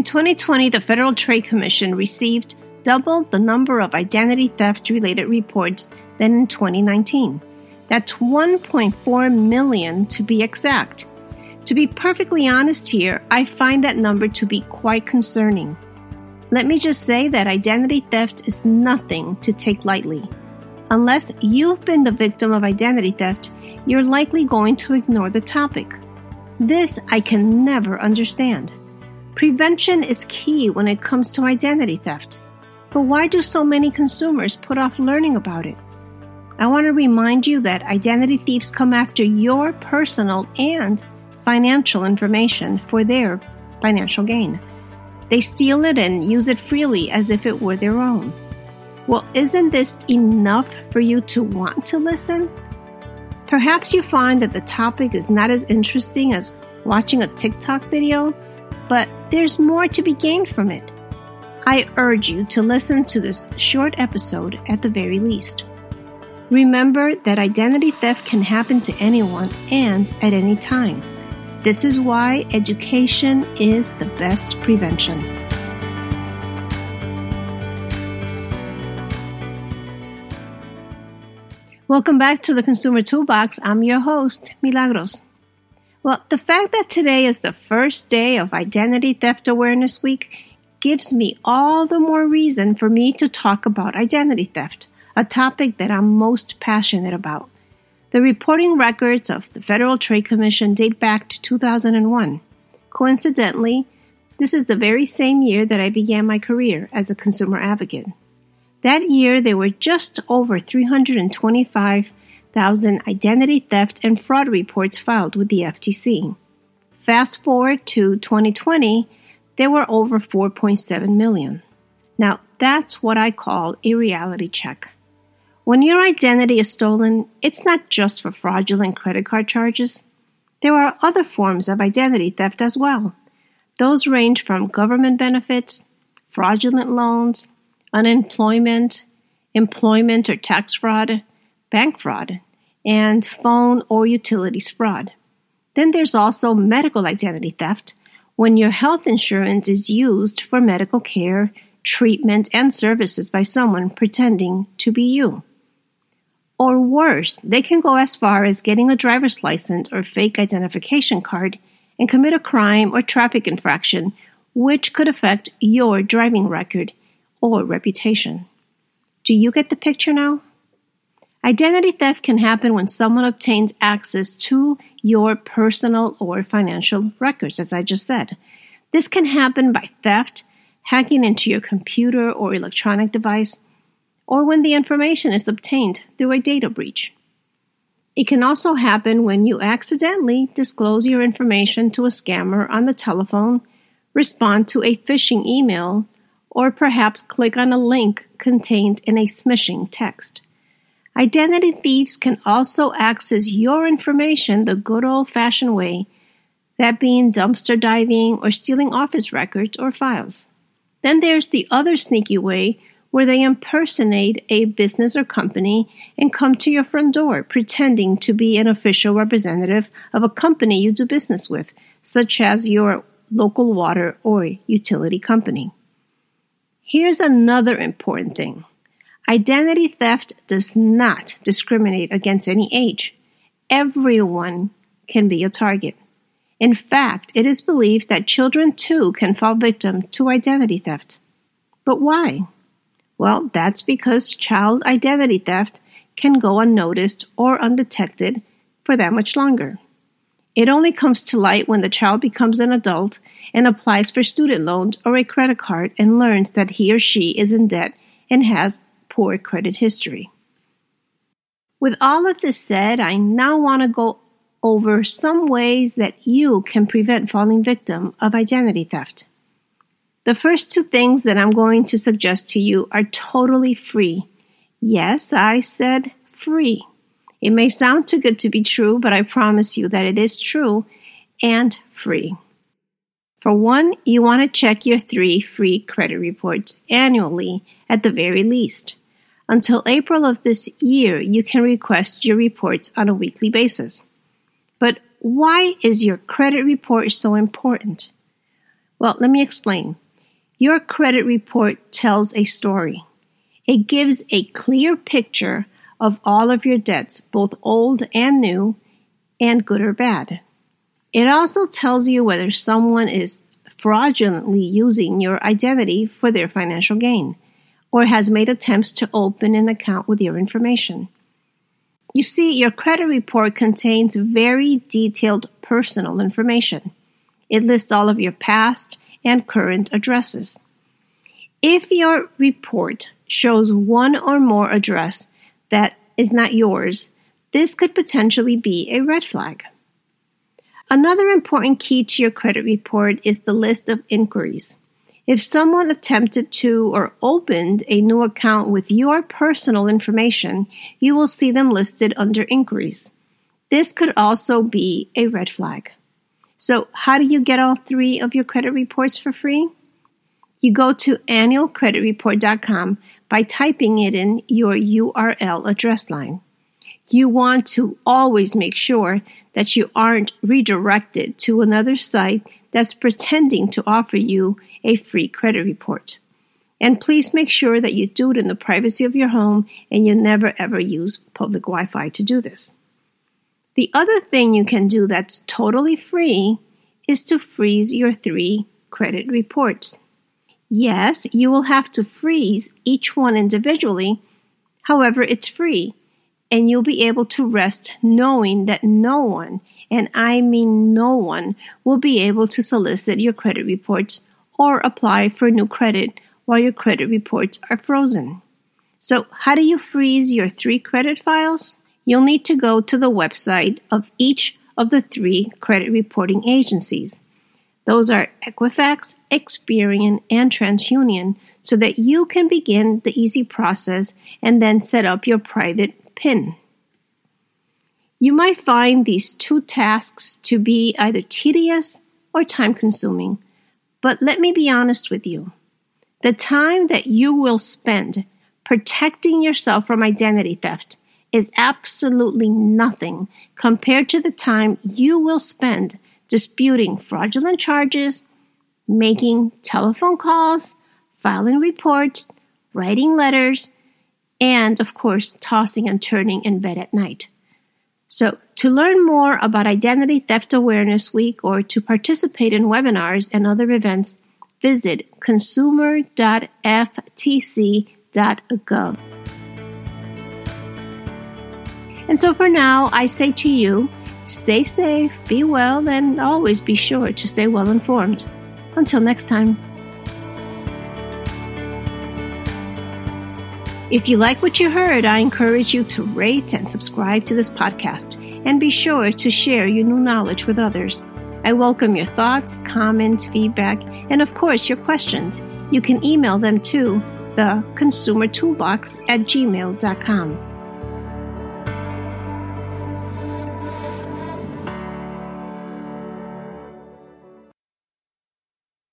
In 2020, the Federal Trade Commission received double the number of identity theft-related reports than in 2019. That's 1.4 million to be exact. To be perfectly honest here, I find that number to be quite concerning. Let me just say that identity theft is nothing to take lightly. Unless you've been the victim of identity theft, you're likely going to ignore the topic. This I can never understand. Prevention is key when it comes to identity theft. But why do so many consumers put off learning about it? I want to remind you that identity thieves come after your personal and financial information for their financial gain. They steal it and use it freely as if it were their own. Well, isn't this enough for you to want to listen? Perhaps you find that the topic is not as interesting as watching a TikTok video, but there's more to be gained from it. I urge you to listen to this short episode at the very least. Remember that identity theft can happen to anyone and at any time. This is why education is the best prevention. Welcome back to the Consumer Toolbox. I'm your host, Milagros. Well, the fact that today is the first day of Identity Theft Awareness Week gives me all the more reason for me to talk about identity theft, a topic that I'm most passionate about. The reporting records of the Federal Trade Commission date back to 2001. Coincidentally, this is the very same year that I began my career as a consumer advocate. That year, there were just over 325,000 identity theft and fraud reports filed with the FTC. Fast forward to 2020, there were over 4.7 million. Now, that's what I call a reality check. When your identity is stolen, it's not just for fraudulent credit card charges. There are other forms of identity theft as well. Those range from government benefits, fraudulent loans, unemployment, employment or tax fraud, bank fraud, and phone or utilities fraud. Then there's also medical identity theft, when your health insurance is used for medical care, treatment, and services by someone pretending to be you. Or worse, they can go as far as getting a driver's license or fake identification card and commit a crime or traffic infraction, which could affect your driving record or reputation. Do you get the picture now? Identity theft can happen when someone obtains access to your personal or financial records, as I just said. This can happen by theft, hacking into your computer or electronic device, or when the information is obtained through a data breach. It can also happen when you accidentally disclose your information to a scammer on the telephone, respond to a phishing email, or perhaps click on a link contained in a smishing text. Identity thieves can also access your information the good old-fashioned way, that being dumpster diving or stealing office records or files. Then there's the other sneaky way, where they impersonate a business or company and come to your front door pretending to be an official representative of a company you do business with, such as your local water or utility company. Here's another important thing. Identity theft does not discriminate against any age. Everyone can be a target. In fact, it is believed that children too can fall victim to identity theft. But why? Well, that's because child identity theft can go unnoticed or undetected for that much longer. It only comes to light when the child becomes an adult and applies for student loans or a credit card and learns that he or she is in debt and has poor credit history. With all of this said, I now want to go over some ways that you can prevent falling victim of identity theft. The first two things that I'm going to suggest to you are totally free. Yes, I said free. It may sound too good to be true, but I promise you that it is true and free. For one, you want to check your 3 free credit reports annually at the very least. Until April of this year, you can request your reports on a weekly basis. But why is your credit report so important? Well, let me explain. Your credit report tells a story. It gives a clear picture of all of your debts, both old and new, and good or bad. It also tells you whether someone is fraudulently using your identity for their financial gain, or has made attempts to open an account with your information. You see, your credit report contains very detailed personal information. It lists all of your past and current addresses. If your report shows one or more address that is not yours, this could potentially be a red flag. Another important key to your credit report is the list of inquiries. If someone attempted to or opened a new account with your personal information, you will see them listed under inquiries. This could also be a red flag. So how do you get all three of your credit reports for free? You go to annualcreditreport.com by typing it in your URL address line. You want to always make sure that you aren't redirected to another site that's pretending to offer you a free credit report. And please make sure that you do it in the privacy of your home and you never ever use public Wi-Fi to do this. The other thing you can do that's totally free is to freeze your three credit reports. Yes, you will have to freeze each one individually. However, it's free, and you'll be able to rest knowing that no one, and I mean no one, will be able to solicit your credit reports or apply for new credit while your credit reports are frozen. So how do you freeze your three credit files? You'll need to go to the website of each of the three credit reporting agencies. Those are Equifax, Experian, and TransUnion, so that you can begin the easy process and then set up your private PIN. You might find these two tasks to be either tedious or time-consuming, but let me be honest with you. The time that you will spend protecting yourself from identity theft is absolutely nothing compared to the time you will spend disputing fraudulent charges, making telephone calls, filing reports, writing letters, and, of course, tossing and turning in bed at night. So, to learn more about Identity Theft Awareness Week or to participate in webinars and other events, visit consumer.ftc.gov. And so for now, I say to you, stay safe, be well, and always be sure to stay well informed. Until next time. If you like what you heard, I encourage you to rate and subscribe to this podcast, and be sure to share your new knowledge with others. I welcome your thoughts, comments, feedback, and of course your questions. You can email them to theconsumertoolbox@gmail.com.